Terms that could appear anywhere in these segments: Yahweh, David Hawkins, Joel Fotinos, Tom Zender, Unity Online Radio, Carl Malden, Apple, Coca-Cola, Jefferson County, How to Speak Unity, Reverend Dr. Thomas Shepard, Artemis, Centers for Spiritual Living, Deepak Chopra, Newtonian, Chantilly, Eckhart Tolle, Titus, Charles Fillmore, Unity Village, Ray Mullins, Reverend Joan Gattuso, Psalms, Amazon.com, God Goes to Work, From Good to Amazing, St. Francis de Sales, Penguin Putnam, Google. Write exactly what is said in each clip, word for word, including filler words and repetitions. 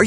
Are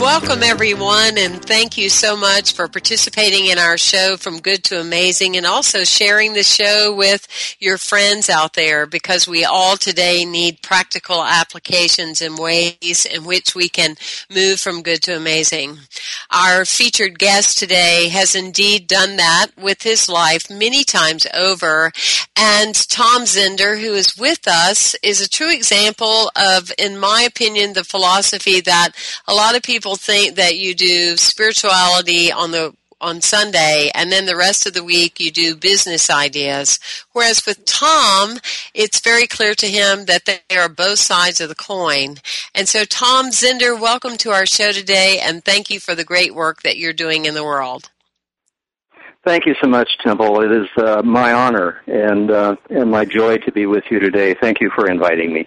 Welcome, everyone, and thank you so much for participating in our show, From Good to Amazing, and also sharing the show with your friends out there, because we all today need practical applications and ways in which we can move from good to amazing. Our featured guest today has indeed done that with his life many times over, and Tom Zender, who is with us, is a true example of, in my opinion, the philosophy that a lot of people think that you do spirituality on the on Sunday, and then the rest of the week you do business ideas. Whereas with Tom, it's very clear to him that they are both sides of the coin. And so, Tom Zender, welcome to our show today, and thank you for the great work that you're doing in the world. Thank you so much, Temple. It is uh, my honor and uh, and my joy to be with you today. Thank you for inviting me.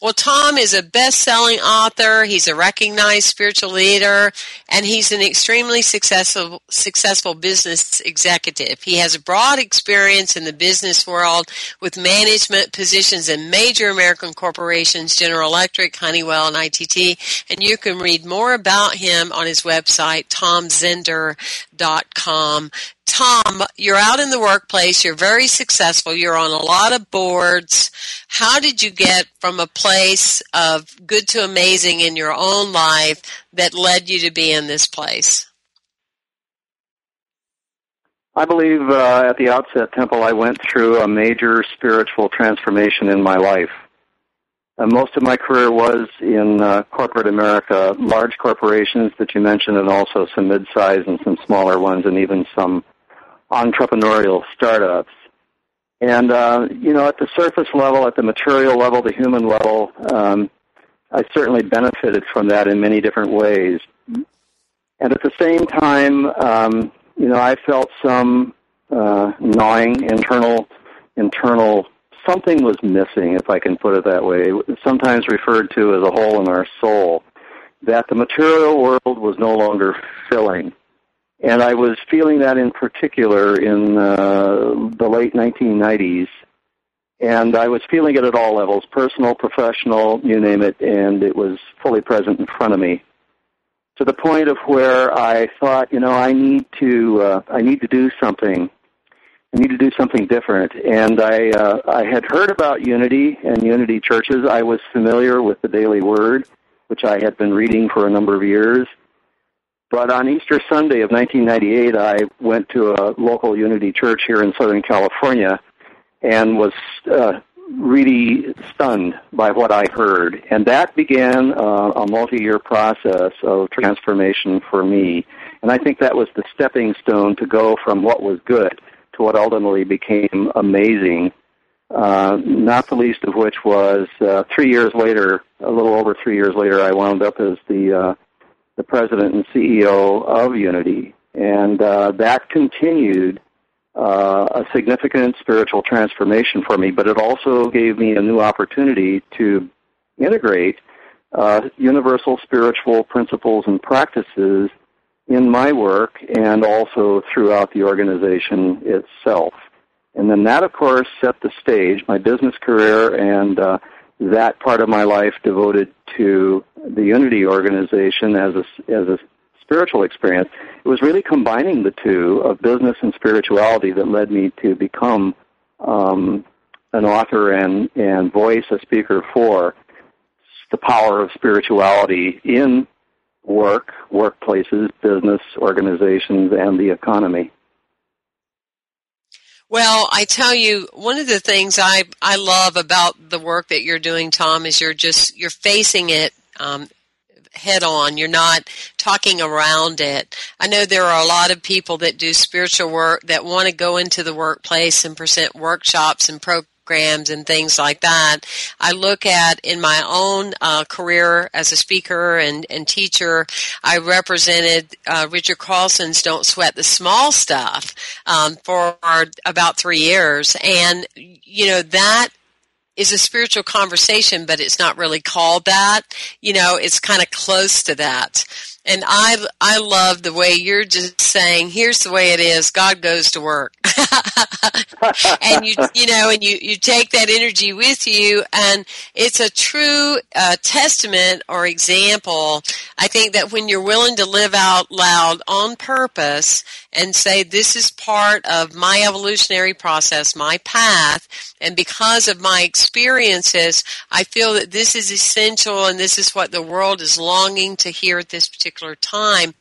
Well, Tom is a best-selling author, he's a recognized spiritual leader, and he's an extremely successful successful business executive. He has a broad experience in the business world with management positions in major American corporations, General Electric, Honeywell, and I T T, and you can read more about him on his website, tom zender dot com. Tom, you're out in the workplace, you're very successful, you're on a lot of boards. How did you get from a place of good to amazing in your own life that led you to be in this place? I believe uh, at the outset, Temple, I went through a major spiritual transformation in my life. Uh, most of my career was in uh, corporate America, large corporations that you mentioned, and also some mid-sized and some smaller ones, and even some entrepreneurial startups. And, uh, you know, at the surface level, at the material level, the human level, um, I certainly benefited from that in many different ways. And at the same time, um, you know, I felt some uh, gnawing internal, internal something was missing, if I can put it that way. It's sometimes referred to as a hole in our soul, that the material world was no longer filling. And I was feeling that in particular in uh, the late nineteen nineties, and I was feeling it at all levels, personal, professional, you name it, and it was fully present in front of me, to the point of where I thought, you know, I need to, uh, I need to do something. I need to do something different. And I, uh, I had heard about Unity and Unity churches. I was familiar with the Daily Word, which I had been reading for a number of years. But on Easter Sunday of nineteen ninety-eight, I went to a local Unity church here in Southern California and was uh, really stunned by what I heard. And that began uh, a multi-year process of transformation for me. And I think that was the stepping stone to go from what was good to what ultimately became amazing, uh, not the least of which was uh, three years later, a little over three years later, I wound up as the... Uh, the president and C E O of Unity, and uh, that continued uh, a significant spiritual transformation for me, but it also gave me a new opportunity to integrate uh, universal spiritual principles and practices in my work and also throughout the organization itself. And then that, of course, set the stage, my business career and uh, that part of my life devoted to the Unity organization as a, as a spiritual experience. It was really combining the two of business and spirituality that led me to become um, an author and, and voice, a speaker for the power of spirituality in work, workplaces, business organizations, and the economy. Well, I tell you, one of the things I, I love about the work that you're doing, Tom, is you're just you're facing it um, head on. You're not talking around it. I know there are a lot of people that do spiritual work that want to go into the workplace and present workshops and programs. programs and things like that. I look at in my own uh, career as a speaker and, and teacher, I represented uh, Richard Carlson's Don't Sweat the Small Stuff um, for about three years. And, you know, that is a spiritual conversation, but it's not really called that. You know, it's kind of close to that. And I, I love the way you're just saying, here's the way it is, God goes to work. and you, you know, and you, you take that energy with you, and it's a true uh, testament or example. I think that when you're willing to live out loud on purpose and say, this is part of my evolutionary process, my path, and because of my experiences, I feel that this is essential and this is what the world is longing to hear at this particular time.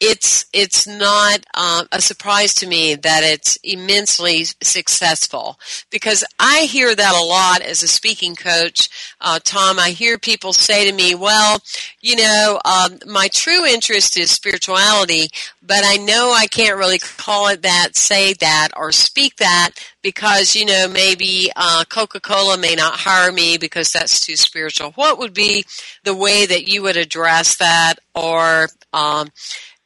It's it's not uh, a surprise to me that it's immensely successful, because I hear that a lot as a speaking coach, uh, Tom. I hear people say to me, well, you know, um, my true interest is spirituality, but I know I can't really call it that, say that, or speak that because, you know, maybe uh, Coca-Cola may not hire me because that's too spiritual. What would be the way that you would address that or um,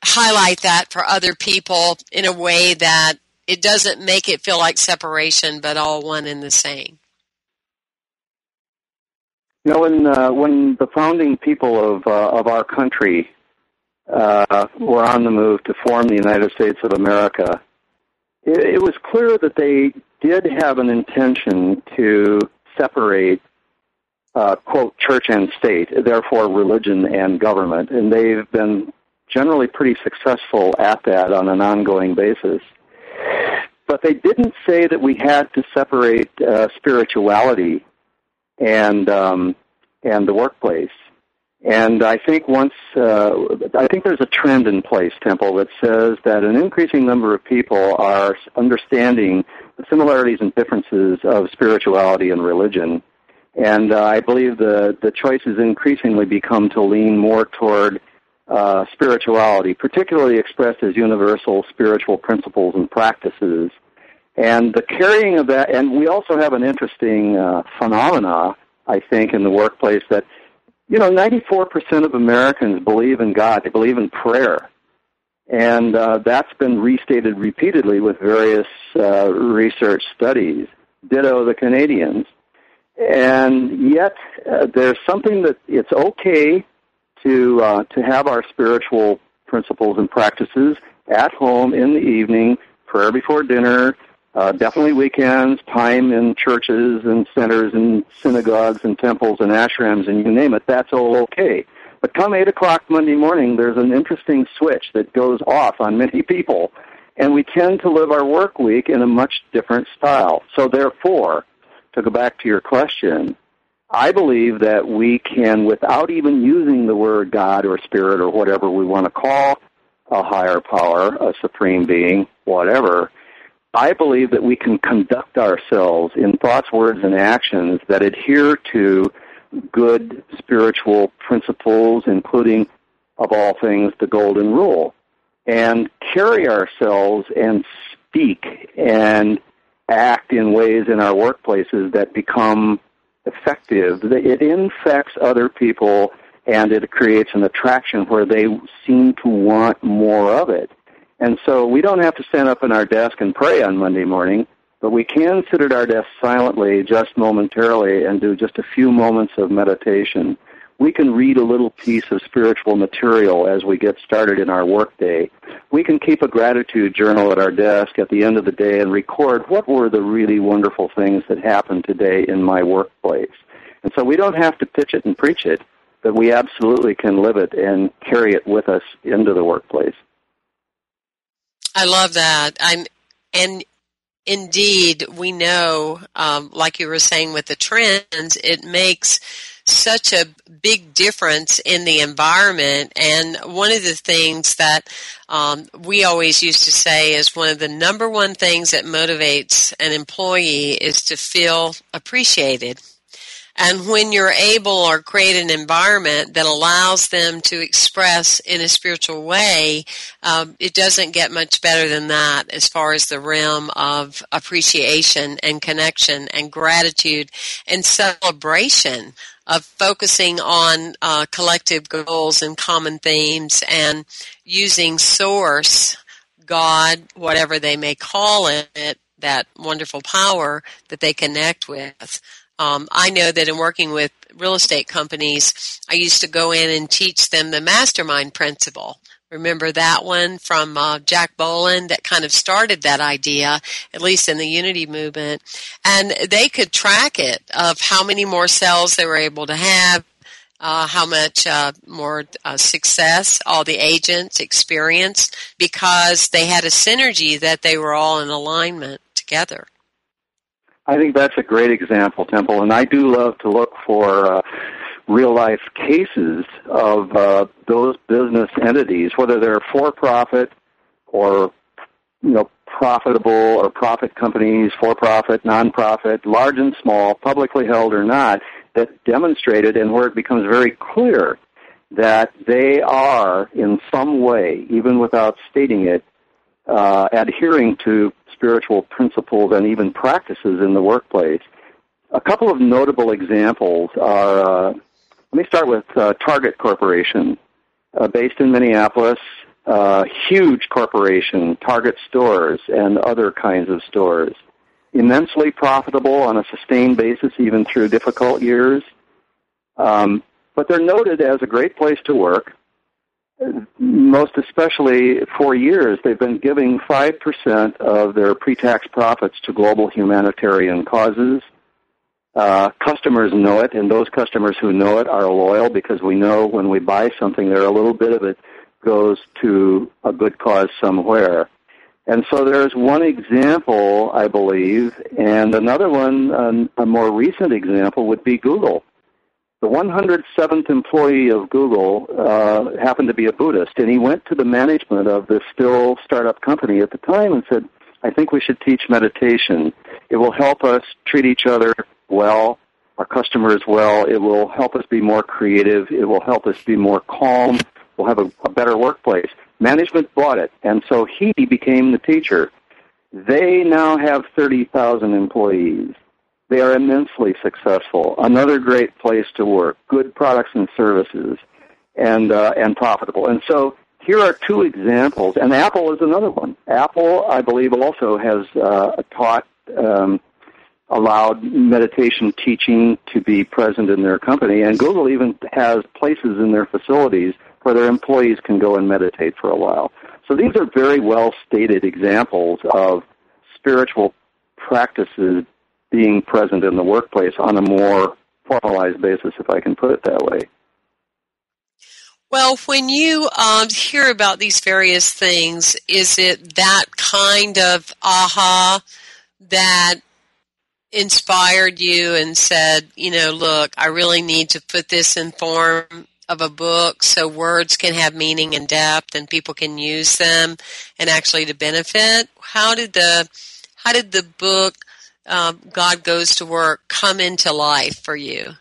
highlight that for other people in a way that it doesn't make it feel like separation, but all one in the same? You know, when, uh, when the founding people of uh, of our country uh, were on the move to form the United States of America, it, it was clear that they did have an intention to separate, uh, quote, church and state, therefore religion and government, and they've been generally pretty successful at that on an ongoing basis. But they didn't say that we had to separate uh, spirituality and um, and the workplace. And I think once uh, I think there's a trend in place, Temple, that says that an increasing number of people are understanding the similarities and differences of spirituality and religion. And uh, I believe the the choices increasingly become to lean more toward uh, spirituality, particularly expressed as universal spiritual principles and practices. And the carrying of that, and we also have an interesting uh, phenomena, I think, in the workplace that, you know, ninety-four percent of Americans believe in God. They believe in prayer. And uh, that's been restated repeatedly with various uh, research studies. Ditto the Canadians. And yet uh, there's something that it's okay to uh, to have our spiritual principles and practices at home in the evening, prayer before dinner, Uh, definitely weekends, time in churches and centers and synagogues and temples and ashrams and you name it, that's all okay. But come eight o'clock Monday morning, there's an interesting switch that goes off on many people, and we tend to live our work week in a much different style. So therefore, to go back to your question, I believe that we can, without even using the word God or spirit or whatever we want to call a higher power, a supreme being, whatever, I believe that we can conduct ourselves in thoughts, words, and actions that adhere to good spiritual principles, including, of all things, the golden rule, and carry ourselves and speak and act in ways in our workplaces that become effective. It infects other people, and it creates an attraction where they seem to want more of it. And so we don't have to stand up in our desk and pray on Monday morning, but we can sit at our desk silently just momentarily and do just a few moments of meditation. We can read a little piece of spiritual material as we get started in our workday. We can keep a gratitude journal at our desk at the end of the day and record what were the really wonderful things that happened today in my workplace. And so we don't have to pitch it and preach it, but we absolutely can live it and carry it with us into the workplace. I love that. I'm, and indeed, we know, um, like you were saying with the trends, it makes such a big difference in the environment. And one of the things that um, we always used to say is one of the number one things that motivates an employee is to feel appreciated. And when you're able or create an environment that allows them to express in a spiritual way, um, it doesn't get much better than that as far as the realm of appreciation and connection and gratitude and celebration of focusing on uh, collective goals and common themes and using source, God, whatever they may call it, that wonderful power that they connect with. Um, I know that in working with real estate companies, I used to go in and teach them the mastermind principle. Remember that one from uh, Jack Boland that kind of started that idea, at least in the Unity movement. And they could track it of how many more sales they were able to have, uh, how much uh, more uh, success all the agents experienced because they had a synergy that they were all in alignment together. I think that's a great example, Temple, and I do love to look for uh, real-life cases of uh, those business entities, whether they're for-profit or, you know, profitable or profit companies, for-profit, non-profit, large and small, publicly held or not, that demonstrated and where it becomes very clear that they are in some way, even without stating it, uh, adhering to spiritual principles and even practices in the workplace. A couple of notable examples are, uh, let me start with uh, Target Corporation, uh, based in Minneapolis, uh, huge corporation, Target stores and other kinds of stores, immensely profitable on a sustained basis even through difficult years, um, but they're noted as a great place to work. Most especially for years, they've been giving five percent of their pre-tax profits to global humanitarian causes. Uh, customers know it, and those customers who know it are loyal because we know when we buy something there, a little bit of it goes to a good cause somewhere. And so there's one example, I believe, and another one, um, a more recent example, would be Google. The one hundred seventh employee of Google uh, happened to be a Buddhist, and he went to the management of this still startup company at the time and said, I think we should teach meditation. It will help us treat each other well, our customers well. It will help us be more creative. It will help us be more calm. We'll have a, a better workplace. Management bought it, and so he became the teacher. They now have thirty thousand employees. They are immensely successful, another great place to work, good products and services, and uh, and profitable. And so here are two examples, and Apple is another one. Apple, I believe, also has uh, taught, um, allowed meditation teaching to be present in their company, and Google even has places in their facilities where their employees can go and meditate for a while. So these are very well-stated examples of spiritual practices being present in the workplace on a more formalized basis, if I can put it that way. Well, when you um, hear about these various things, is it that kind of aha that inspired you and said, you know, look, I really need to put this in form of a book so words can have meaning and depth and people can use them and actually to benefit? How did the, how did the book Um, God Goes to Work come into life for you?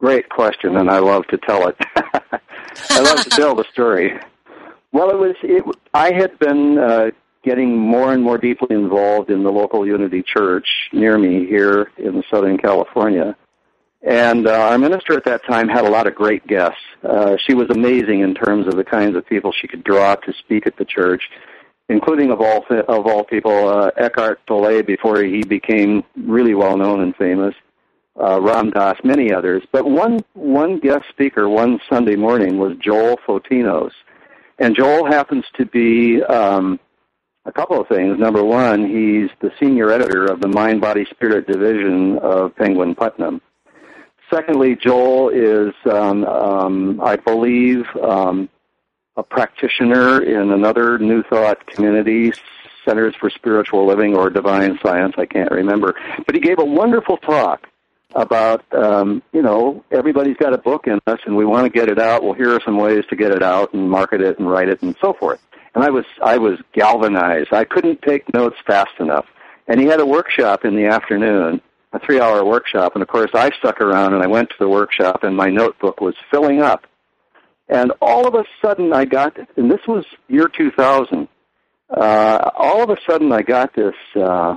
Great question, and I love to tell it. I love to tell the story. Well, it was. It, I had been uh, getting more and more deeply involved in the local Unity Church near me here in Southern California, and uh, our minister at that time had a lot of great guests. Uh, she was amazing in terms of the kinds of people she could draw to speak at the church, including of all of all people, uh, Eckhart Tolle before he became really well known and famous, uh, Ram Dass, many others. But one one guest speaker one Sunday morning was Joel Fotinos. And Joel happens to be um, a couple of things. Number one, he's the senior editor of the Mind, Body, Spirit division of Penguin Putnam. Secondly, Joel is, um, um, I believe, um, a practitioner in another New Thought community, Centers for Spiritual Living or Divine Science, I can't remember. But he gave a wonderful talk about, um, you know, everybody's got a book in us and we want to get it out. Well, here are some ways to get it out and market it and write it and so forth. And I was I was galvanized. I couldn't take notes fast enough. And he had a workshop in the afternoon, a three-hour workshop. And, of course, I stuck around and I went to the workshop and my notebook was filling up. And all of a sudden I got, and this was year two thousand, uh, all of a sudden I got this, uh,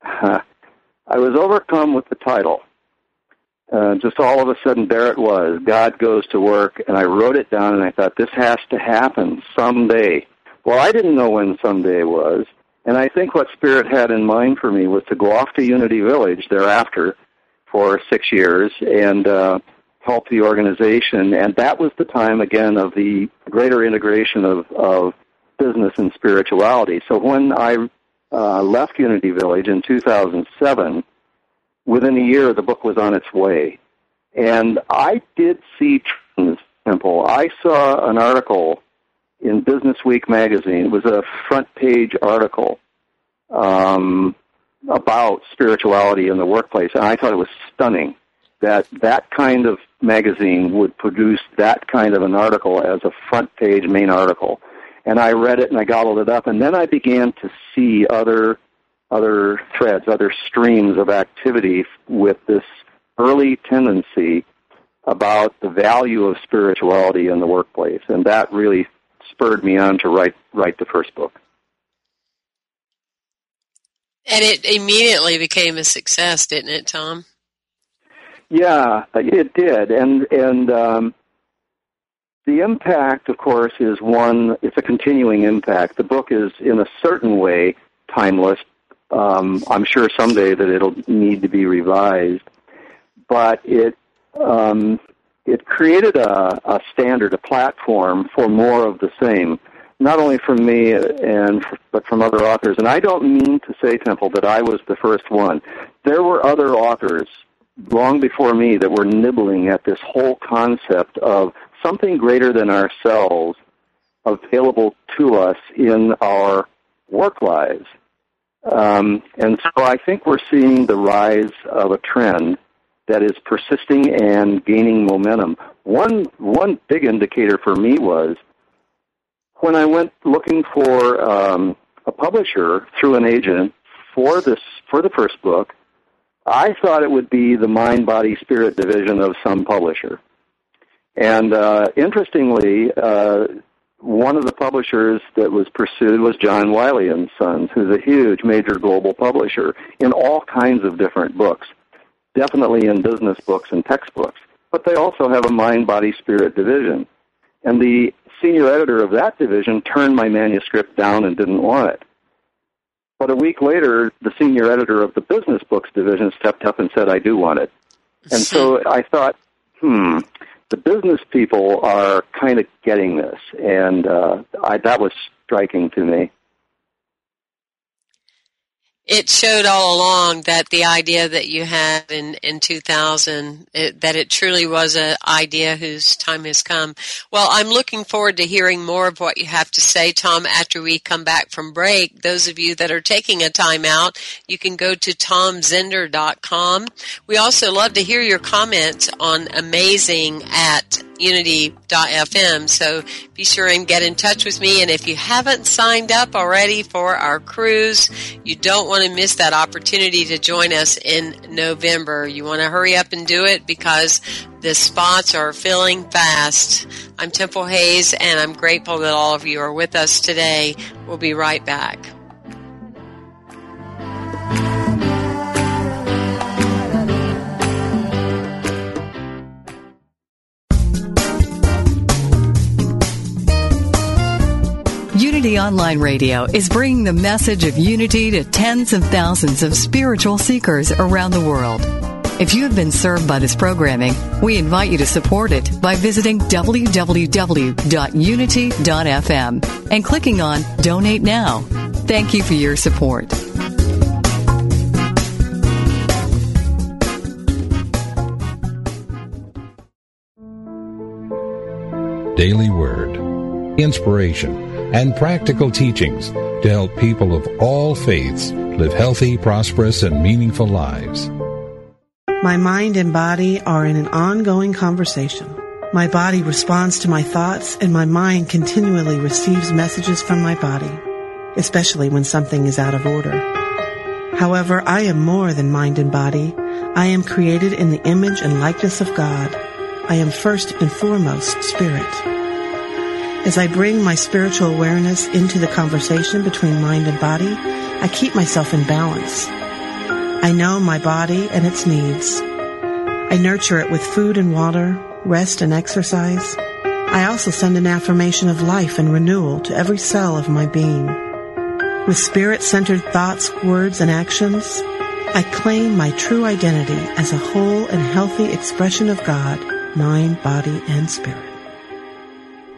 I was overcome with the title. Uh, just all of a sudden, there it was, God Goes to Work, and I wrote it down, and I thought, this has to happen someday. Well, I didn't know when someday was, and I think what Spirit had in mind for me was to go off to Unity Village thereafter for six years and uh, help the organization, and that was the time, again, of the greater integration of, of business and spirituality. So when I uh, left Unity Village in two thousand seven, within a year, the book was on its way. And I did see trends, Temple. I saw an article in Business Week magazine. It was a front-page article um, about spirituality in the workplace, and I thought it was stunning that that kind of magazine would produce that kind of an article as a front-page main article. And I read it, and I gobbled it up, and then I began to see other other threads, other streams of activity with this early tendency about the value of spirituality in the workplace. And that really spurred me on to write write the first book. And it immediately became a success, didn't it, Tom? Yeah, it did. And, and um, the impact, of course, is one, it's a continuing impact. The book is, in a certain way, timeless. Um, I'm sure someday that it'll need to be revised, but it um, it created a, a standard, a platform for more of the same, not only from me and but from other authors. And I don't mean to say, Temple, that I was the first one. There were other authors long before me that were nibbling at this whole concept of something greater than ourselves available to us in our work lives. Um, and so I think we're seeing the rise of a trend that is persisting and gaining momentum. One one big indicator for me was when I went looking for um, a publisher through an agent for this for the first book, I thought it would be the Mind, Body, Spirit division of some publisher. And uh, interestingly, uh, one of the publishers that was pursued was John Wiley and Sons, who's a huge major global publisher in all kinds of different books, definitely in business books and textbooks. But they also have a Mind, Body, Spirit division. And the senior editor of that division turned my manuscript down and didn't want it. But a week later, the senior editor of the business books division stepped up and said, I do want it. And so I thought, hmm... the business people are kind of getting this, and uh, I, that was striking to me. It showed all along that the idea that you had in, in two thousand, it, that it truly was an idea whose time has come. Well, I'm looking forward to hearing more of what you have to say, Tom, after we come back from break. Those of you that are taking a time out, you can go to tom zender dot com. We also love to hear your comments on amazing at unity dot f m, so be sure and get in touch with me. And if you haven't signed up already for our cruise, you don't want to miss that opportunity to join us in November. You want to hurry up and do it because the spots are filling fast. I'm Temple Hayes, and I'm grateful that all of you are with us today. We'll be right back. Unity Online Radio is bringing the message of unity to tens of thousands of spiritual seekers around the world. If you have been served by this programming, we invite you to support it by visiting w w w dot unity dot f m and clicking on Donate Now. Thank you for your support. Daily Word, inspiration, and practical teachings to help people of all faiths live healthy, prosperous, and meaningful lives. My mind and body are in an ongoing conversation. My body responds to my thoughts, and my mind continually receives messages from my body, especially when something is out of order. However, I am more than mind and body. I am created in the image and likeness of God. I am first and foremost spirit. As I bring my spiritual awareness into the conversation between mind and body, I keep myself in balance. I know my body and its needs. I nurture it with food and water, rest and exercise. I also send an affirmation of life and renewal to every cell of my being. With spirit-centered thoughts, words, and actions, I claim my true identity as a whole and healthy expression of God, mind, body, and spirit.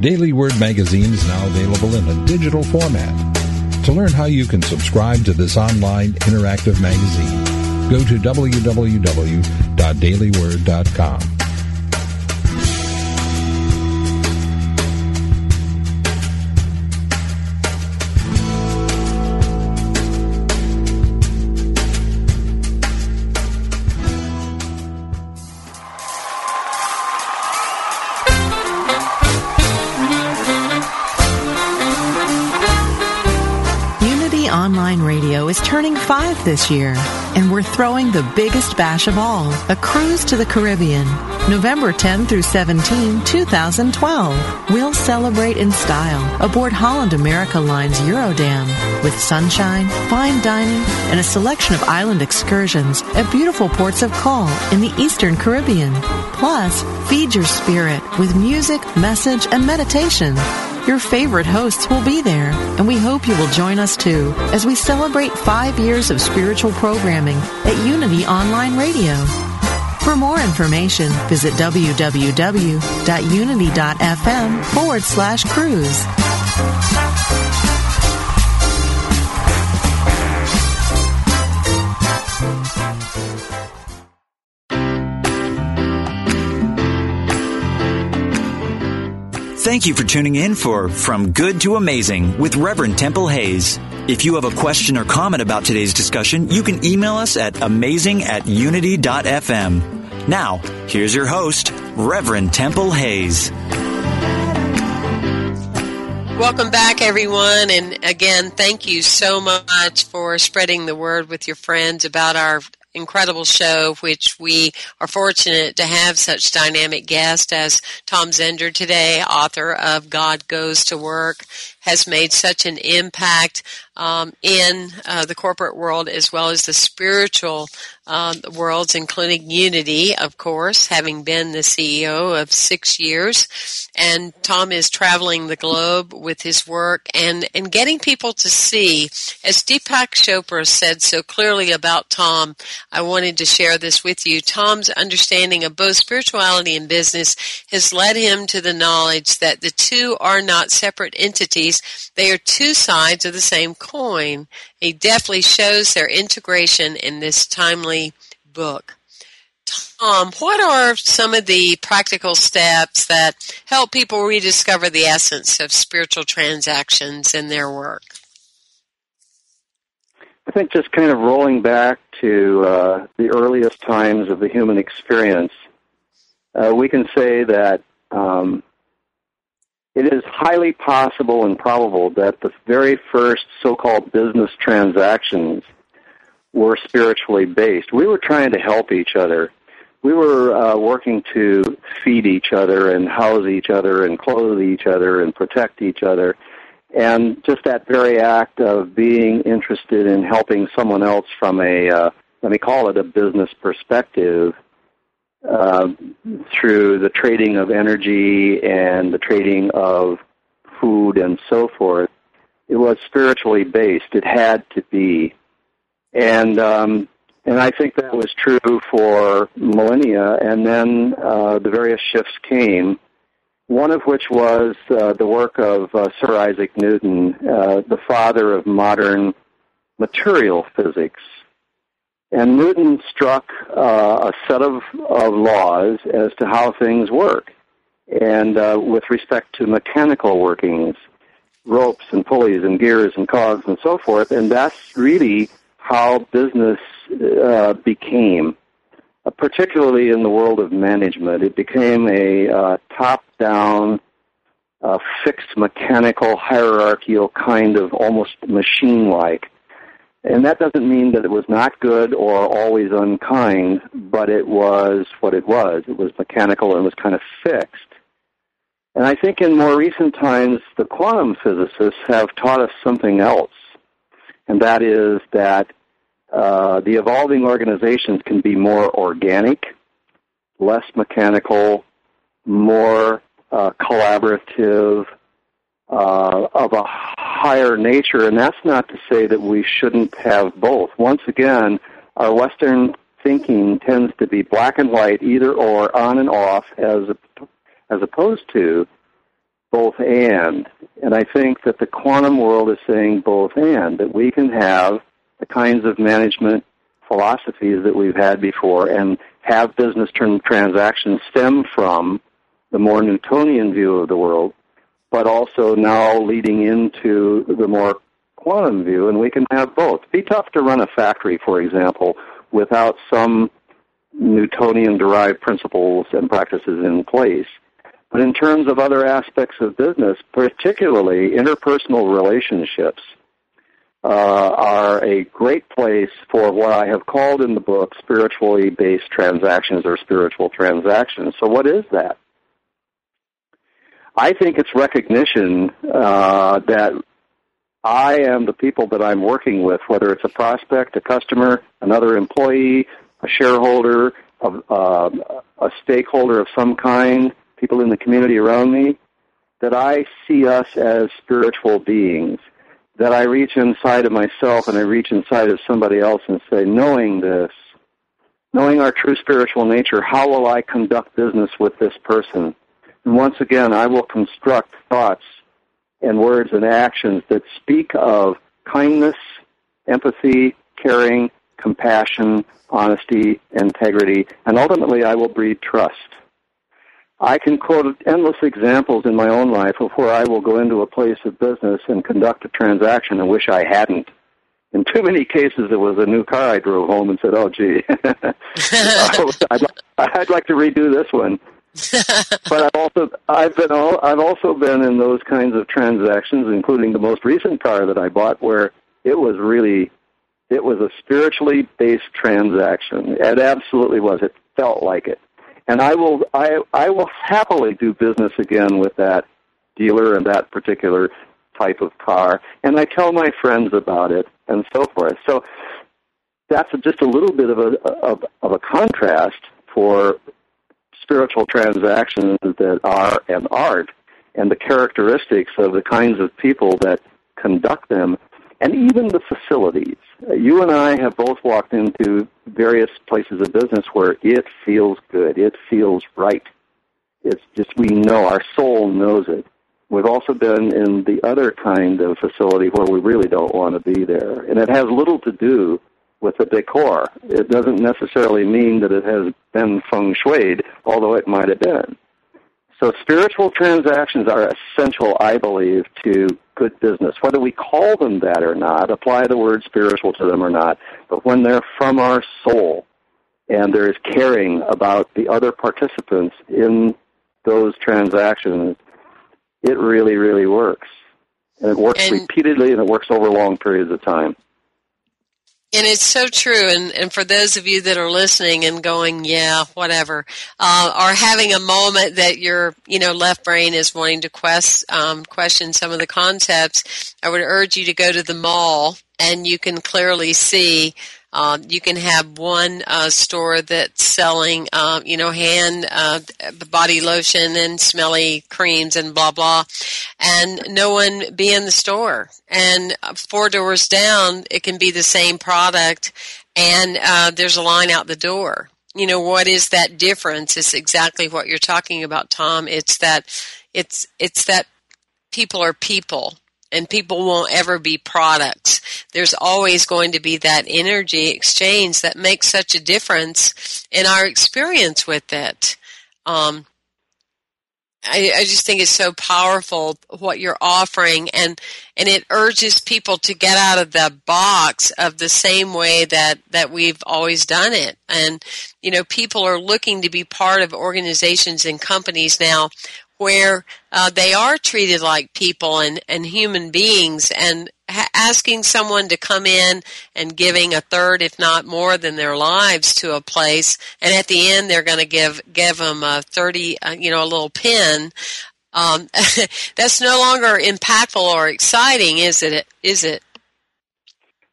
Daily Word magazine is now available in a digital format. To learn how you can subscribe to this online interactive magazine, go to w w w dot daily word dot com. Is turning five this year, and we're throwing the biggest bash of all, a cruise to the Caribbean. November tenth through seventeenth, twenty twelve. We'll celebrate in style aboard Holland America Line's Eurodam with sunshine, fine dining, and a selection of island excursions at beautiful ports of call in the Eastern Caribbean. Plus, feed your spirit with music, message, and meditation. Your favorite hosts will be there, and we hope you will join us too as we celebrate five years of spiritual programming at Unity Online Radio. For more information, visit w w w dot unity dot f m forward slash cruise. Thank you for tuning in for From Good to Amazing with Reverend Temple Hayes. If you have a question or comment about today's discussion, you can email us at amazing at unity dot f m. Now, here's your host, Reverend Temple Hayes. Welcome back, everyone. And again, thank you so much for spreading the word with your friends about our incredible show, which we are fortunate to have such dynamic guests as Tom Zender today, author of God Goes to Work, has made such an impact um, in uh, the corporate world as well as the spiritual uh, worlds, including Unity, of course, having been the C E O of six years. And Tom is traveling the globe with his work and, and getting people to see, as Deepak Chopra said so clearly about Tom, I wanted to share this with you. Tom's understanding of both spirituality and business has led him to the knowledge that the two are not separate entities. They are two sides of the same coin. He deftly shows their integration in this timely book. Tom, what are some of the practical steps that help people rediscover the essence of spiritual transactions in their work? I think just kind of rolling back to uh, the earliest times of the human experience, uh, we can say that um, it is highly possible and probable that the very first so-called business transactions were spiritually based. We were trying to help each other. We were uh, working to feed each other and house each other and clothe each other and protect each other. And just that very act of being interested in helping someone else from a, uh, let me call it a business perspective, Uh, through the trading of energy and the trading of food and so forth, it was spiritually based. It had to be. And um, And I think that was true for millennia, and then uh, the various shifts came, one of which was uh, the work of uh, Sir Isaac Newton, uh, the father of modern material physics. And Newton struck uh, a set of, of laws as to how things work, and uh, with respect to mechanical workings, ropes and pulleys and gears and cogs and so forth, and that's really how business uh, became, uh, particularly in the world of management. It became a uh, top-down, uh, fixed, mechanical, hierarchical kind of almost machine-like. And that doesn't mean that it was not good or always unkind, but it was what it was. It was mechanical and was kind of fixed. And I think in more recent times, the quantum physicists have taught us something else, and that is that uh, the evolving organizations can be more organic, less mechanical, more uh, collaborative, uh, of a higher nature, and that's not to say that we shouldn't have both. Once again, our Western thinking tends to be black and white, either or, on and off, as a as opposed to both and. And I think that the quantum world is saying both and, that we can have the kinds of management philosophies that we've had before and have business transactions stem from the more Newtonian view of the world, but also now leading into the more quantum view, and we can have both. It'd be tough to run a factory, for example, without some Newtonian-derived principles and practices in place. But in terms of other aspects of business, particularly interpersonal relationships, uh, are a great place for what I have called in the book spiritually based transactions or spiritual transactions. So what is that? I think it's recognition uh, that I am the people that I'm working with, whether it's a prospect, a customer, another employee, a shareholder, a, uh, a stakeholder of some kind, people in the community around me, that I see us as spiritual beings, that I reach inside of myself and I reach inside of somebody else and say, knowing this, knowing our true spiritual nature, how will I conduct business with this person? And once again, I will construct thoughts and words and actions that speak of kindness, empathy, caring, compassion, honesty, integrity, and ultimately I will breed trust. I can quote endless examples in my own life of where I will go into a place of business and conduct a transaction and wish I hadn't. In too many cases, it was a new car I drove home and said, oh, gee, I'd, I'd like to redo this one. But I've also, I've, been all, I've also been in those kinds of transactions, including the most recent car that I bought, where it was really, it was a spiritually based transaction. It absolutely was. It felt like it. And I will I, I will happily do business again with that dealer and that particular type of car. And I tell my friends about it and so forth. So that's just a little bit of a of, of a contrast for spiritual transactions that are an art and the characteristics of the kinds of people that conduct them and even the facilities. You and I have both walked into various places of business where it feels good. It feels right. It's just we know, our soul knows it. We've also been in the other kind of facility where we really don't want to be there. And it has little to do with the decor. It doesn't necessarily mean that it has been feng shuied, although it might have been. So spiritual transactions are essential, I believe, to good business. Whether we call them that or not, apply the word spiritual to them or not, but when they're from our soul and there is caring about the other participants in those transactions, it really, really works. And it works and, repeatedly, and it works over long periods of time. And it's so true, and, and for those of you that are listening and going, yeah, whatever, uh, or having a moment that your, you know, left brain is wanting to quest, um, question some of the concepts, I would urge you to go to the mall, and you can clearly see, um, you can have one uh, store that's selling, uh, you know, hand, uh, body lotion and smelly creams and blah, blah, and no one be in the store. And four doors down, it can be the same product and uh, there's a line out the door. You know, what is that difference? It's exactly what you're talking about, Tom. It's that, it's it's that people are people, and people won't ever be products. There's always going to be that energy exchange that makes such a difference in our experience with it. Um, I, I just think it's so powerful what you're offering, and and it urges people to get out of the box of the same way that, that we've always done it. And, you know, people are looking to be part of organizations and companies now where uh, they are treated like people and, and human beings, and ha- asking someone to come in and giving a third, if not more, than their lives to a place, and at the end they're going to give give them a thirty, uh, you know, a little pin. Um, that's no longer impactful or exciting, is it? Is it?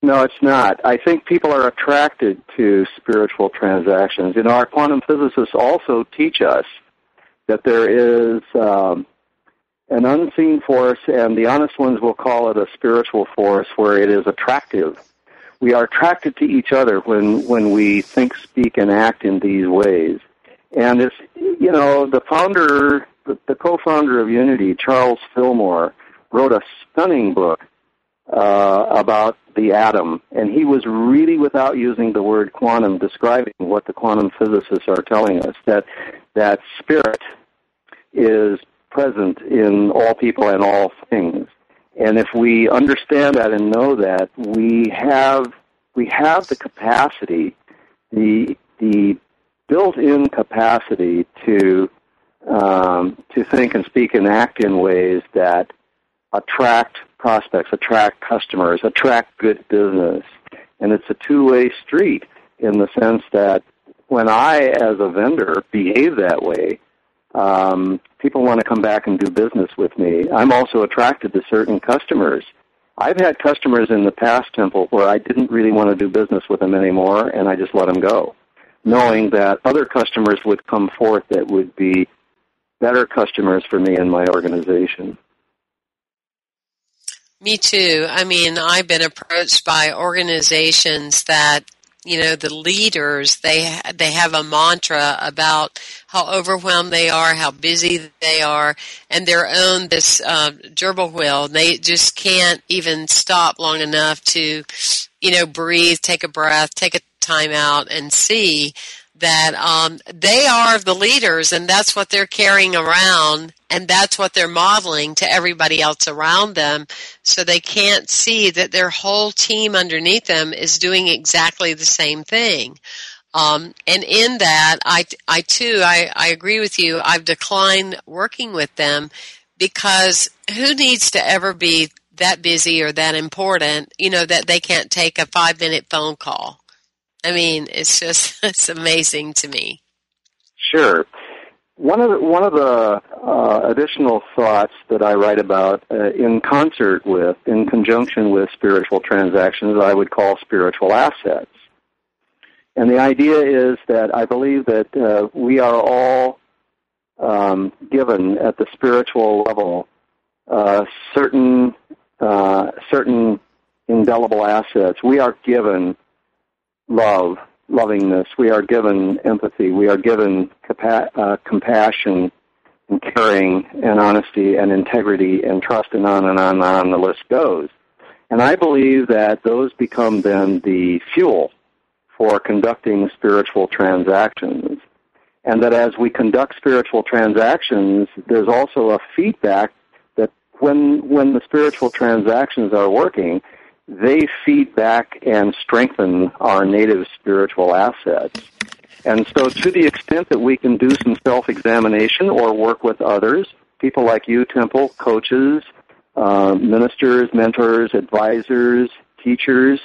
No, it's not. I think people are attracted to spiritual transactions. You know, our quantum physicists also teach us that there is um, an unseen force, and the honest ones will call it a spiritual force, where it is attractive. We are attracted to each other when, when we think, speak, and act in these ways. And it's, you know, the founder, the, the co-founder of Unity, Charles Fillmore, wrote a stunning book uh, about the atom, and he was really, without using the word quantum, describing what the quantum physicists are telling us, that that spirit is present in all people and all things. And if we understand that and know that, we have we have the capacity, the the built-in capacity to um, to think and speak and act in ways that attract prospects, attract customers, attract good business. And it's a two-way street, in the sense that when I, as a vendor, behave that way, um, people want to come back and do business with me. I'm also attracted to certain customers. I've had customers in the past, Temple, where I didn't really want to do business with them anymore, and I just let them go, knowing that other customers would come forth that would be better customers for me and my organization. Me too. I mean, I've been approached by organizations that, you know, the leaders, they they have a mantra about how overwhelmed they are, how busy they are, and their own this uh, gerbil wheel. They just can't even stop long enough to, you know, breathe, take a breath, take a time out, and see that um, they are the leaders, and that's what they're carrying around, and that's what they're modeling to everybody else around them, so they can't see that their whole team underneath them is doing exactly the same thing. Um, and in that, I, I too, I, I agree with you. I've declined working with them, because who needs to ever be that busy or that important, you know, that they can't take a five-minute phone call? I mean, it's just, it's amazing to me. Sure. One of the, one of the uh, additional thoughts that I write about uh, in concert with, in conjunction with spiritual transactions, I would call spiritual assets. And the idea is that I believe that uh, we are all um, given at the spiritual level uh, certain uh, certain indelible assets. We are given love, lovingness. We are given empathy. We are given compa- uh, compassion and caring and honesty and integrity and trust, and on and on and on the list goes. And I believe that those become then the fuel for conducting spiritual transactions. And that as we conduct spiritual transactions, there's also a feedback that when when the spiritual transactions are working, they feed back and strengthen our native spiritual assets. And so to the extent that we can do some self-examination or work with others, people like you, Temple, coaches, uh, ministers, mentors, advisors, teachers,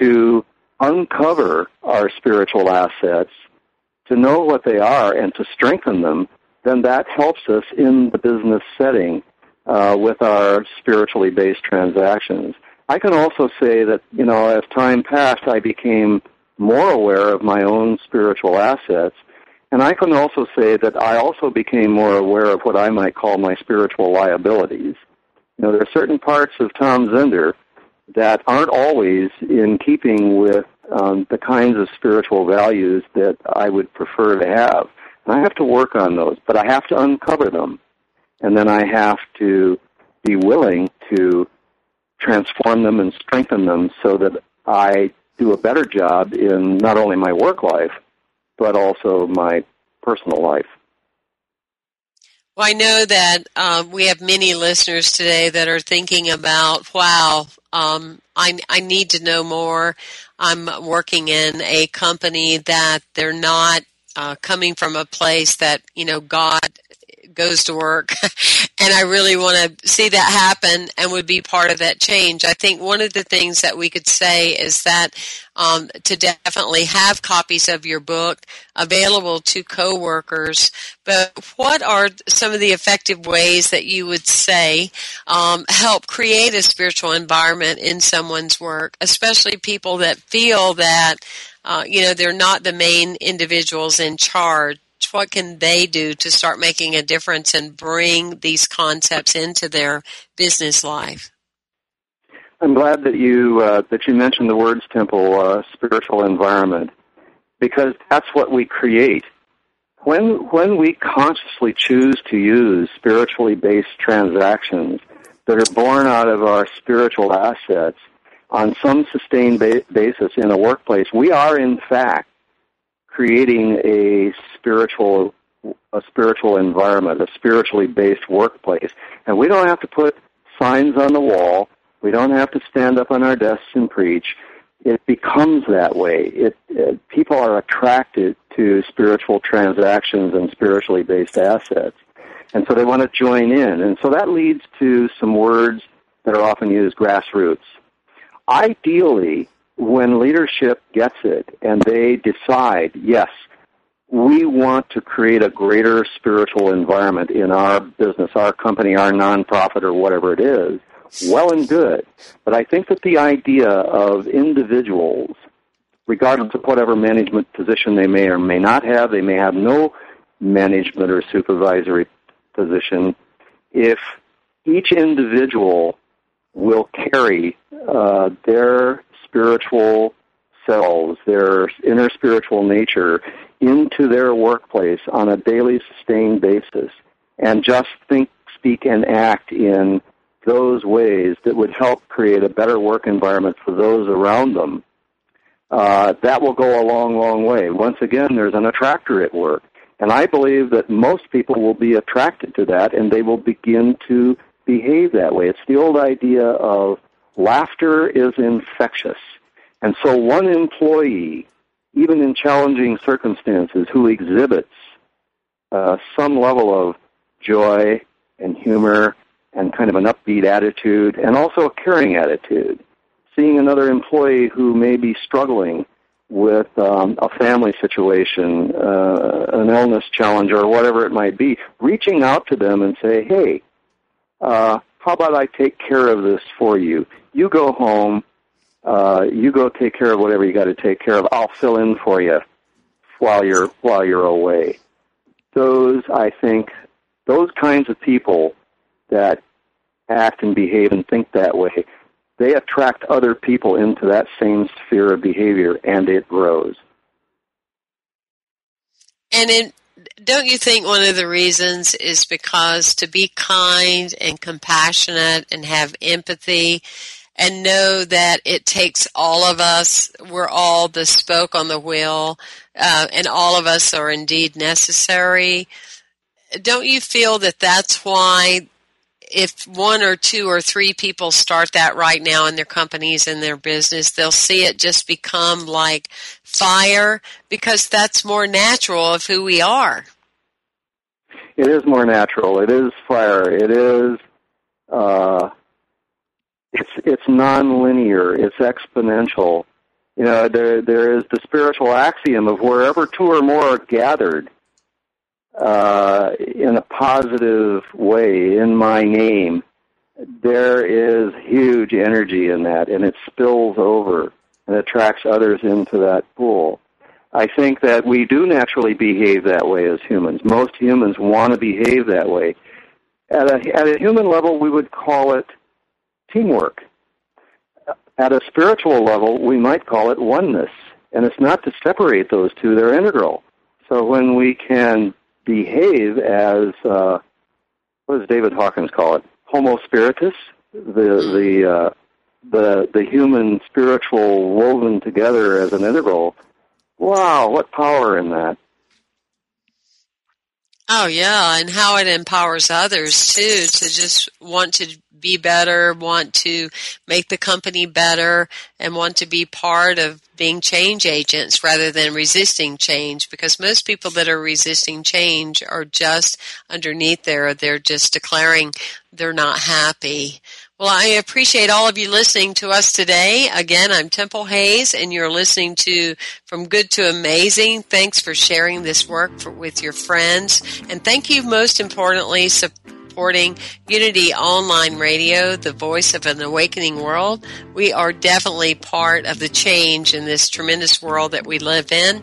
to uncover our spiritual assets, to know what they are and to strengthen them, then that helps us in the business setting uh, with our spiritually based transactions. I can also say that, you know, as time passed, I became more aware of my own spiritual assets, and I can also say that I also became more aware of what I might call my spiritual liabilities. You know, there are certain parts of Tom Zender that aren't always in keeping with um, the kinds of spiritual values that I would prefer to have. And I have to work on those, but I have to uncover them. And then I have to be willing to transform them and strengthen them so that I do a better job in not only my work life, but also my personal life. Well, I know that um, we have many listeners today that are thinking about, wow, um, I, I need to know more. I'm working in a company that they're not uh, coming from a place that, you know, God goes to work, and I really want to see that happen and would be part of that change. I think one of the things that we could say is that um, to definitely have copies of your book available to coworkers, but what are some of the effective ways that you would say um, help create a spiritual environment in someone's work, especially people that feel that uh, you know they're not the main individuals in charge? What can they do to start making a difference and bring these concepts into their business life? I'm glad that you uh, that you mentioned the words, Temple, uh, spiritual environment, because that's what we create. When when we consciously choose to use spiritually based transactions that are born out of our spiritual assets on some sustained ba- basis in a workplace, we are in fact creating a spiritual a spiritual environment, a spiritually based workplace. And we don't have to put signs on the wall. We don't have to stand up on our desks and preach. It becomes that way. It, it people are attracted to spiritual transactions and spiritually based assets. And so they want to join in. And so that leads to some words that are often used, grassroots. Ideally, when leadership gets it and they decide, yes, we want to create a greater spiritual environment in our business, our company, our nonprofit, or whatever it is, well and good. But I think that the idea of individuals, regardless of whatever management position they may or may not have, they may have no management or supervisory position, if each individual will carry uh, their spiritual selves, their inner spiritual nature, into their workplace on a daily, sustained basis, and just think, speak, and act in those ways that would help create a better work environment for those around them, uh, that will go a long, long way. Once again, there's an attractor at work, and I believe that most people will be attracted to that, and they will begin to behave that way. It's the old idea of laughter is infectious. And so one employee, even in challenging circumstances, who exhibits uh, some level of joy and humor and kind of an upbeat attitude and also a caring attitude, seeing another employee who may be struggling with um, a family situation, uh, an illness challenge, or whatever it might be, reaching out to them and say, hey, uh, how about I take care of this for you? You go home. Uh, you go take care of whatever you got to take care of. I'll fill in for you while you're while you're away. Those, I think, those kinds of people that act and behave and think that way, they attract other people into that same sphere of behavior, and it grows. And in Don't you think one of the reasons is because to be kind and compassionate and have empathy and know that it takes all of us, we're all the spoke on the wheel, uh, and all of us are indeed necessary? Don't you feel that that's why if one or two or three people start that right now in their companies and their business, they'll see it just become like fire, because that's more natural of who we are. It is more natural. It is fire. It is, uh, it's, it's nonlinear. It's exponential. You know, there, there is the spiritual axiom of wherever two or more are gathered, Uh, in a positive way, in my name, there is huge energy in that, and it spills over and attracts others into that pool. I think that we do naturally behave that way as humans. Most humans want to behave that way. At a, at a human level, we would call it teamwork. At a spiritual level, we might call it oneness, and it's not to separate those two. They're integral. So when we can behave as, uh, what does David Hawkins call it, homo spiritus, the the uh, the the human spiritual woven together as an integral, wow, what power in that. Oh, yeah, and how it empowers others, too, to just want to be better, want to make the company better, and want to be part of being change agents rather than resisting change, because most people that are resisting change are just underneath there. They're just declaring they're not happy. Well, I appreciate all of you listening to us today. Again, I'm Temple Hayes, and you're listening to From Good to Amazing. Thanks for sharing this work for, with your friends. And thank you, most importantly, supporting Unity Online Radio, the voice of an awakening world. We are definitely part of the change in this tremendous world that we live in.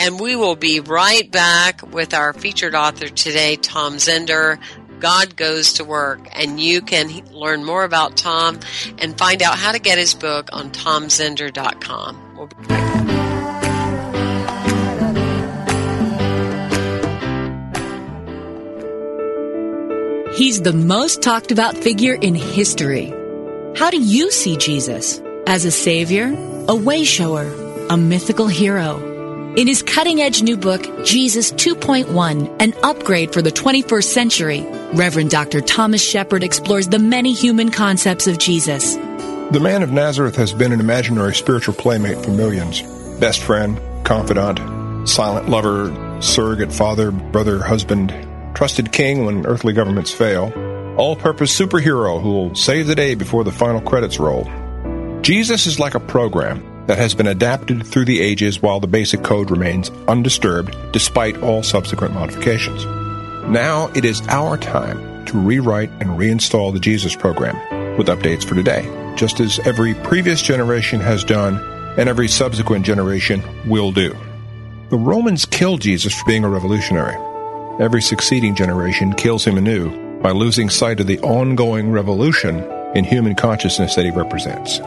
And we will be right back with our featured author today, Tom Zender, God Goes to Work, and you can learn more about Tom and find out how to get his book on tom zender dot com. We'll be right back. He's the most talked about figure in history. How do you see Jesus? As a savior, a wayshower, a mythical hero? In his cutting-edge new book, Jesus two point one, an upgrade for the twenty-first century, Reverend Doctor Thomas Shepard explores the many human concepts of Jesus. The man of Nazareth has been an imaginary spiritual playmate for millions. Best friend, confidant, silent lover, surrogate father, brother, husband, trusted king when earthly governments fail, all-purpose superhero who will save the day before the final credits roll. Jesus is like a program that has been adapted through the ages while the basic code remains undisturbed despite all subsequent modifications. Now it is our time to rewrite and reinstall the Jesus program with updates for today, just as every previous generation has done and every subsequent generation will do. The Romans killed Jesus for being a revolutionary. Every succeeding generation kills him anew by losing sight of the ongoing revolution in human consciousness that he represents.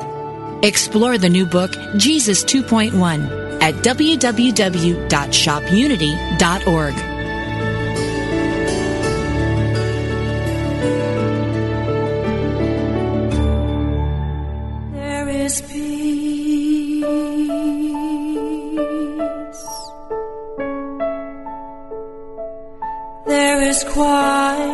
Explore the new book, Jesus two point one, at w w w dot shop unity dot org. There is peace. There is quiet.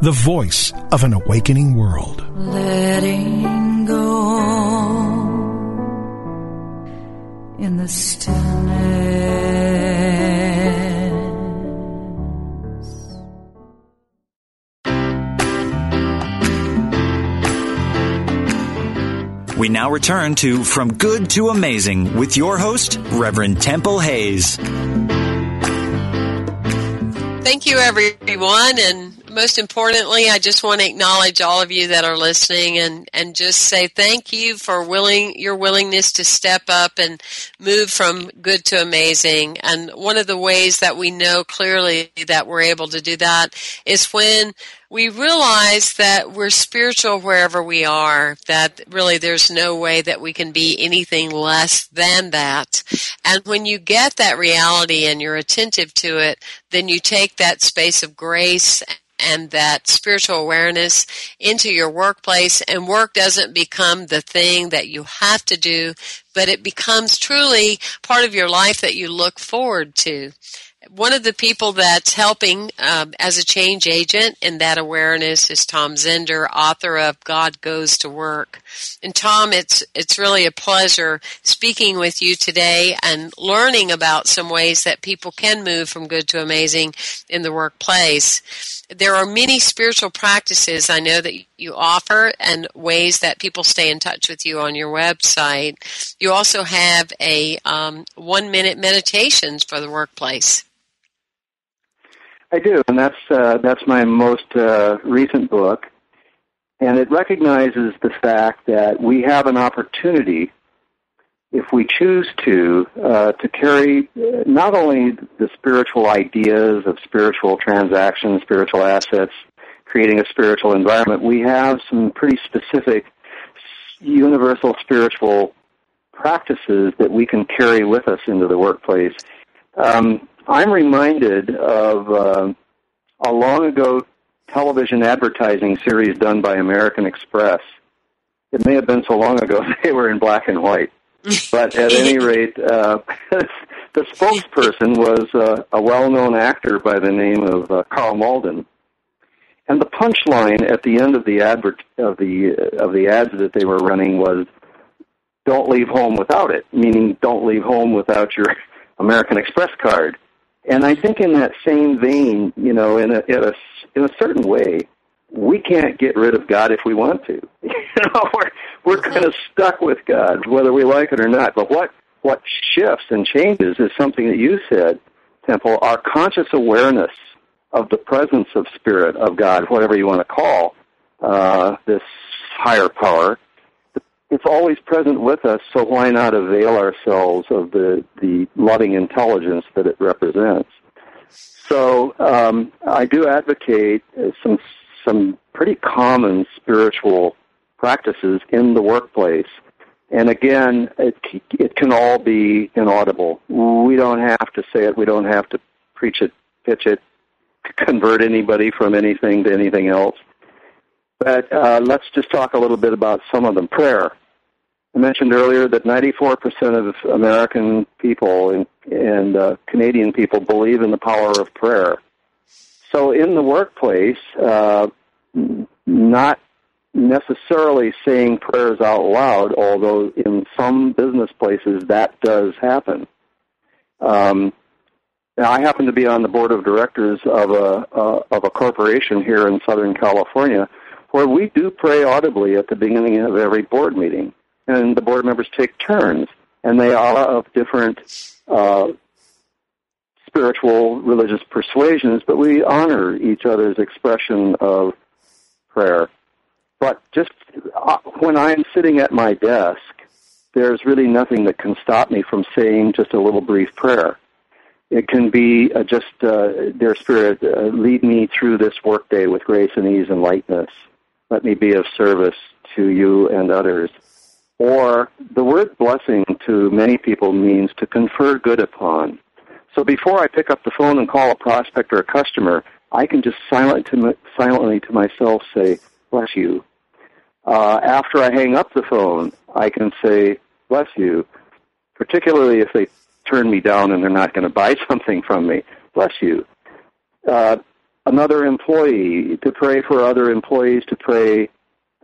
the voice of an awakening world. Letting go in the stillness. We now return to From Good to Amazing with your host, Reverend Temple Hayes. Thank you, everyone, and most importantly, I just want to acknowledge all of you that are listening and, and just say thank you for willing your willingness to step up and move from good to amazing. And one of the ways that we know clearly that we're able to do that is when we realize that we're spiritual wherever we are, that really there's no way that we can be anything less than that. And when you get that reality and you're attentive to it, then you take that space of grace and that spiritual awareness into your workplace, and work doesn't become the thing that you have to do, but it becomes truly part of your life that you look forward to. One of the people that's helping um, as a change agent in that awareness is Tom Zender, author of God Goes to Work. And Tom, it's it's really a pleasure speaking with you today and learning about some ways that people can move from good to amazing in the workplace. There are many spiritual practices I know that you offer and ways that people stay in touch with you on your website. You also have a um, one-minute meditations for the workplace. I do, and that's uh, that's my most uh, recent book, and it recognizes the fact that we have an opportunity, if we choose to, uh, to carry not only the spiritual ideas of spiritual transactions, spiritual assets, creating a spiritual environment. We have some pretty specific universal spiritual practices that we can carry with us into the workplace. Um, I'm reminded of uh, a long-ago television advertising series done by American Express. It may have been so long ago they were in black and white. But at any rate, uh, the spokesperson was uh, a well-known actor by the name of uh, Carl Malden. And the punchline at the end of the advert of the of the ads that they were running was, "Don't leave home without it," meaning don't leave home without your American Express card. And I think in that same vein, you know, in a, in a, in a certain way, we can't get rid of God if we want to. You know, we're, we're kind of stuck with God, whether we like it or not. But what, what shifts and changes is something that you said, Temple, our conscious awareness of the presence of Spirit, of God, whatever you want to call uh, this higher power. It's always present with us, so why not avail ourselves of the, the loving intelligence that it represents? So um, I do advocate some some pretty common spiritual practices in the workplace. And again, it, it can all be inaudible. We don't have to say it. We don't have to preach it, pitch it, convert anybody from anything to anything else. But uh, let's just talk a little bit about some of them. Prayer. I mentioned earlier that ninety-four percent of American people and, and uh, Canadian people believe in the power of prayer. So in the workplace, uh, not necessarily saying prayers out loud, although in some business places that does happen. Um, now, I happen to be on the board of directors of a uh, of a corporation here in Southern California, where we do pray audibly at the beginning of every board meeting. And the board members take turns, and they are of different uh, spiritual, religious persuasions, but we honor each other's expression of prayer. But just uh, when I'm sitting at my desk, there's really nothing that can stop me from saying just a little brief prayer. It can be uh, just, uh, dear Spirit, uh, lead me through this workday with grace and ease and lightness. Let me be of service to you and others. Or the word blessing to many people means to confer good upon. So before I pick up the phone and call a prospect or a customer, I can just silent to my, silently to myself say, bless you. Uh, after I hang up the phone, I can say, bless you, particularly if they turn me down and they're not going to buy something from me. Bless you. Uh, another employee, to pray for other employees, to pray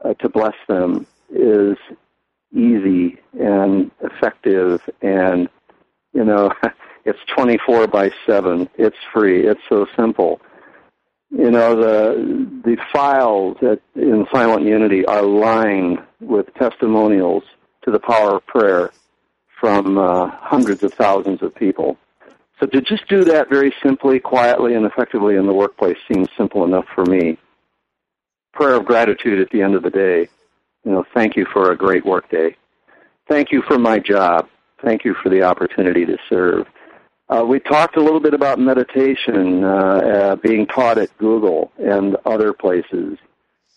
uh, to bless them is easy and effective, and, you know, it's twenty-four by seven. It's free. It's so simple. You know, the the files at, in Silent Unity are lined with testimonials to the power of prayer from uh, hundreds of thousands of people. So to just do that very simply, quietly, and effectively in the workplace seems simple enough for me. Prayer of gratitude at the end of the day. You know, thank you for a great work day. Thank you for my job. Thank you for the opportunity to serve. Uh, we talked a little bit about meditation uh, uh, being taught at Google and other places.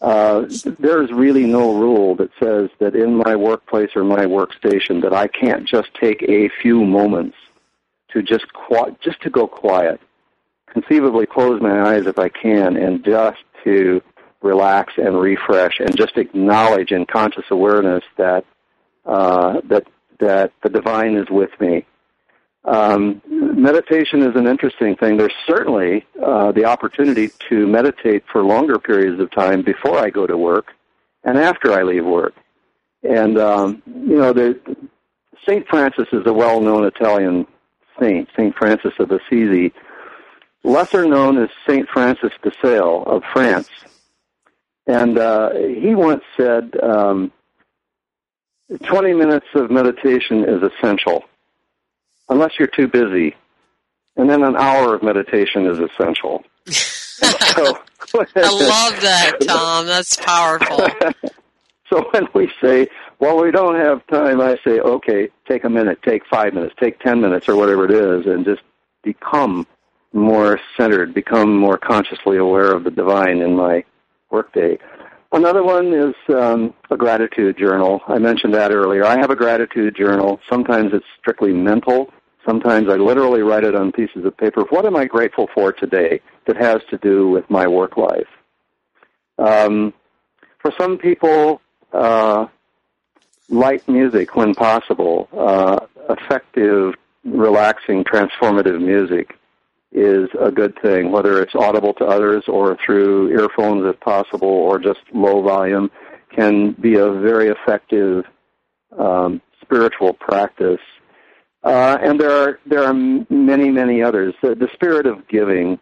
Uh, there's really no rule that says that in my workplace or my workstation that I can't just take a few moments to just qu- just to go quiet, conceivably close my eyes if I can, and just to relax and refresh and just acknowledge in conscious awareness that uh, that that the divine is with me. Um, meditation is an interesting thing. There's certainly uh, the opportunity to meditate for longer periods of time before I go to work and after I leave work. And, um, you know, the, Saint Francis is a well-known Italian saint, Saint Francis of Assisi. Lesser known is Saint Francis de Sales of France. And uh, he once said, um, twenty minutes of meditation is essential, unless you're too busy. And then an hour of meditation is essential. So, I love that, Tom. That's powerful. So when we say, well, we don't have time, I say, okay, take a minute, take five minutes, take ten minutes or whatever it is, and just become more centered, become more consciously aware of the divine in my workday. Another one is um, a gratitude journal. I mentioned that earlier. I have a gratitude journal. Sometimes it's strictly mental. Sometimes I literally write it on pieces of paper. What am I grateful for today that has to do with my work life? Um, for some people, uh, light music when possible, uh, effective, relaxing, transformative music is a good thing, whether it's audible to others or through earphones if possible or just low volume, can be a very effective um, spiritual practice. Uh, and there are there are many, many others. The, the spirit of giving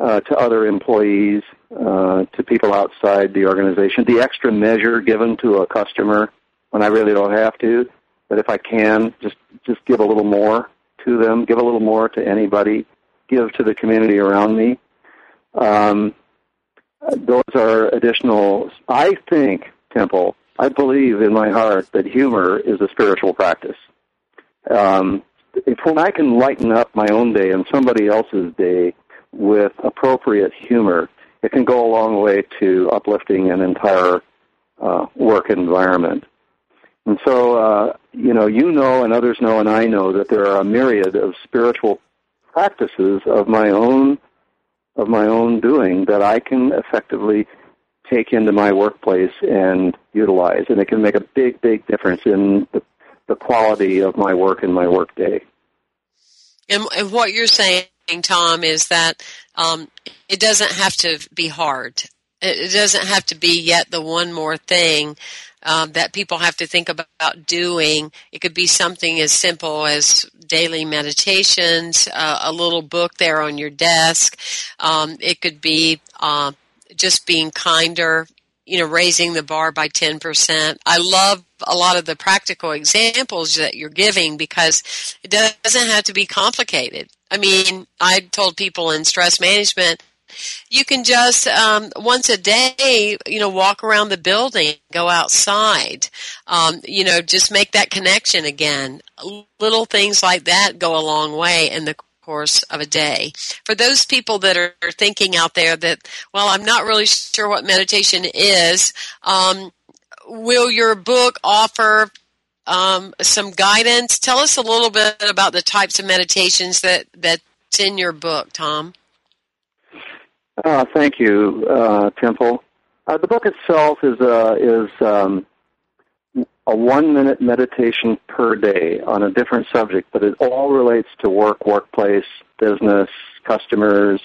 uh, to other employees, uh, to people outside the organization, the extra measure given to a customer when I really don't have to, but if I can, just, just give a little more to them, give a little more to anybody, give to the community around me. Um, those are additional. I think, Temple, I believe in my heart that humor is a spiritual practice. Um, if when I can lighten up my own day and somebody else's day with appropriate humor, it can go a long way to uplifting an entire uh, work environment. And so, uh, you know, you know and others know and I know that there are a myriad of spiritual practices of my own of my own doing that I can effectively take into my workplace and utilize, and it can make a big, big difference in the, the quality of my work and my workday. And, and what you're saying, Tom, is that um, it doesn't have to be hard. It doesn't have to be yet the one more thing um, that people have to think about doing. It could be something as simple as daily meditations, uh, a little book there on your desk. Um, it could be uh, just being kinder, you know, raising the bar by ten percent. I love a lot of the practical examples that you're giving because it doesn't have to be complicated. I mean, I told people in stress management, you can just um, once a day, you know, walk around the building, go outside, um, you know, just make that connection again. Little things like that go a long way in the course of a day. For those people that are thinking out there that, well, I'm not really sure what meditation is, um, will your book offer um, some guidance? Tell us a little bit about the types of meditations that that's in your book, Tom. Uh, thank you, uh, Temple. Uh, the book itself is a, is um, a one-minute meditation per day on a different subject, but it all relates to work, workplace, business, customers,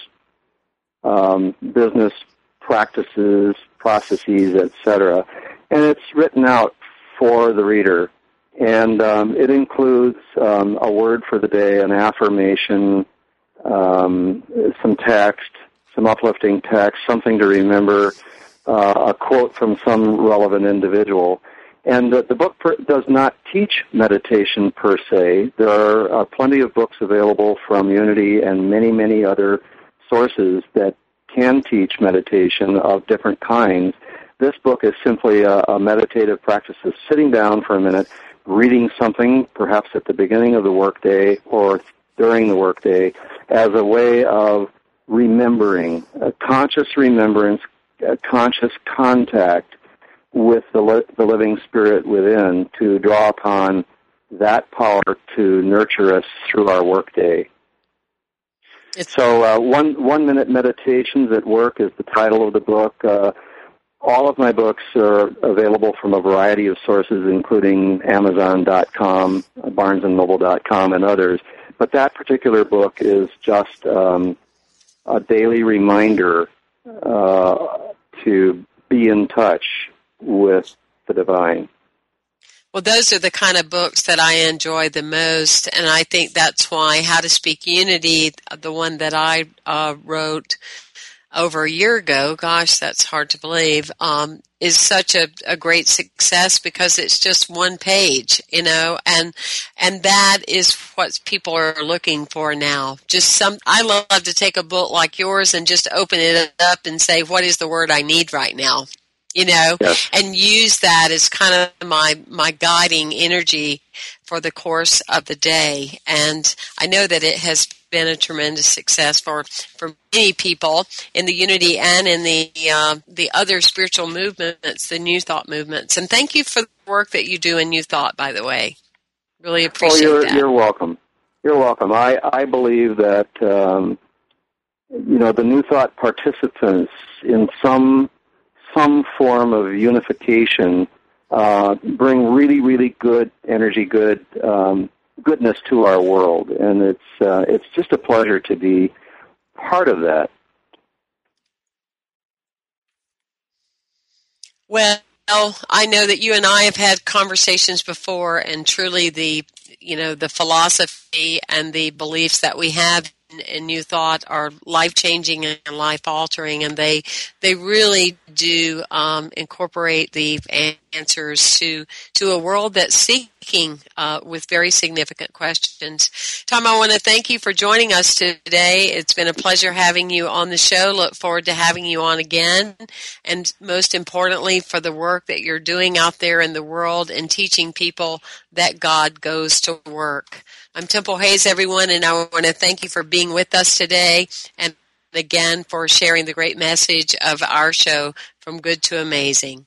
um, business practices, processes, et cetera. And it's written out for the reader, and um, it includes um, a word for the day, an affirmation, um, some text, some uplifting text, something to remember, uh, a quote from some relevant individual. And the, the book per, does not teach meditation per se. There are uh, plenty of books available from Unity and many, many other sources that can teach meditation of different kinds. This book is simply a, a meditative practice of sitting down for a minute, reading something, perhaps at the beginning of the workday or during the workday, as a way of remembering, a conscious remembrance, a conscious contact with the, li- the living spirit within, to draw upon that power to nurture us through our workday. So uh, one, one Minute Meditations at Work is the title of the book. Uh, all of my books are available from a variety of sources, including Amazon dot com, Barnes and Noble dot com, and others. But that particular book is just um, a daily reminder uh, to be in touch with the divine. Well, those are the kind of books that I enjoy the most, and I think that's why How to Speak Unity, the one that I uh, wrote over a year ago, gosh, that's hard to believe, um, is such a, a great success, because it's just one page, you know, and and that is what people are looking for now. Just some, I love to take a book like yours and just open it up and say, what is the word I need right now? You know, yes. And use that as kind of my, my guiding energy for the course of the day. And I know that it has been a tremendous success for, for many people in the Unity and in the uh, the other spiritual movements, the New Thought movements. And thank you for the work that you do in New Thought, by the way. Really appreciate oh, you're, that. You're welcome. You're welcome. I, I believe that, um, you know, the New Thought participants in some... some form of unification uh, bring really, really good energy, good um, goodness to our world, and it's uh, it's just a pleasure to be part of that. Well, I know that you and I have had conversations before, and truly, the you know the philosophy and the beliefs that we have and New Thought are life-changing and life-altering, and they they really do um, incorporate the answers to to a world that's seeking uh, with very significant questions. Tom, I want to thank you for joining us today. It's been a pleasure having you on the show. Look forward to having you on again, and most importantly, for the work that you're doing out there in the world and teaching people that God goes to work. I'm Temple Hayes, everyone, and I want to thank you for being with us today, and again for sharing the great message of our show, From Good to Amazing.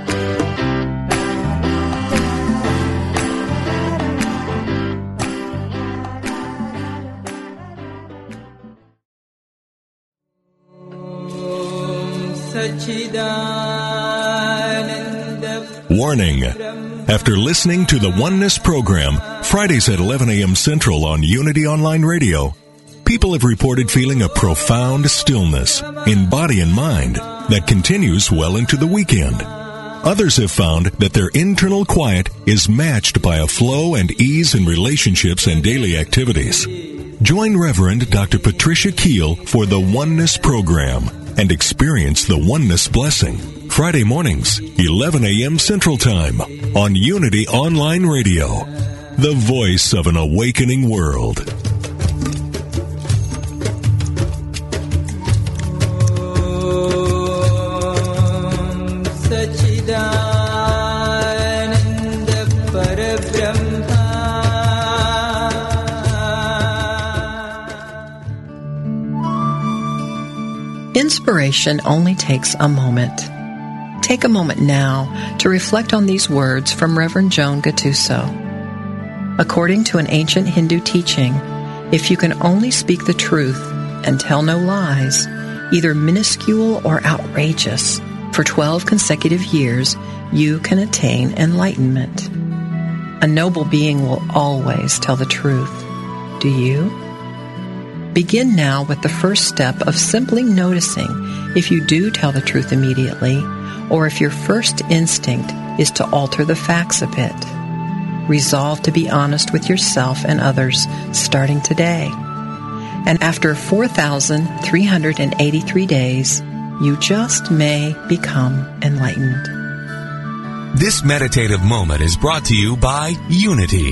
Warning. After listening to the Oneness program, Fridays at eleven a.m. Central on Unity Online Radio, people have reported feeling a profound stillness in body and mind that continues well into the weekend. Others have found that their internal quiet is matched by a flow and ease in relationships and daily activities. Join Reverend Doctor Patricia Keel for the Oneness program and experience the Oneness blessing. Friday mornings, eleven a.m. Central Time, on Unity Online Radio, the voice of an awakening world. Inspiration only takes a moment. take a moment now to reflect on these words from Reverend Joan Gattuso. According to an ancient Hindu teaching, if you can only speak the truth and tell no lies, either minuscule or outrageous, for twelve consecutive years, you can attain enlightenment. A noble being will always tell the truth. Do you? Begin now with the first step of simply noticing if you do tell the truth immediately, or if your first instinct is to alter the facts a bit. Resolve to be honest with yourself and others starting today. And after four thousand three hundred eighty-three days, you just may become enlightened. This meditative moment is brought to you by Unity.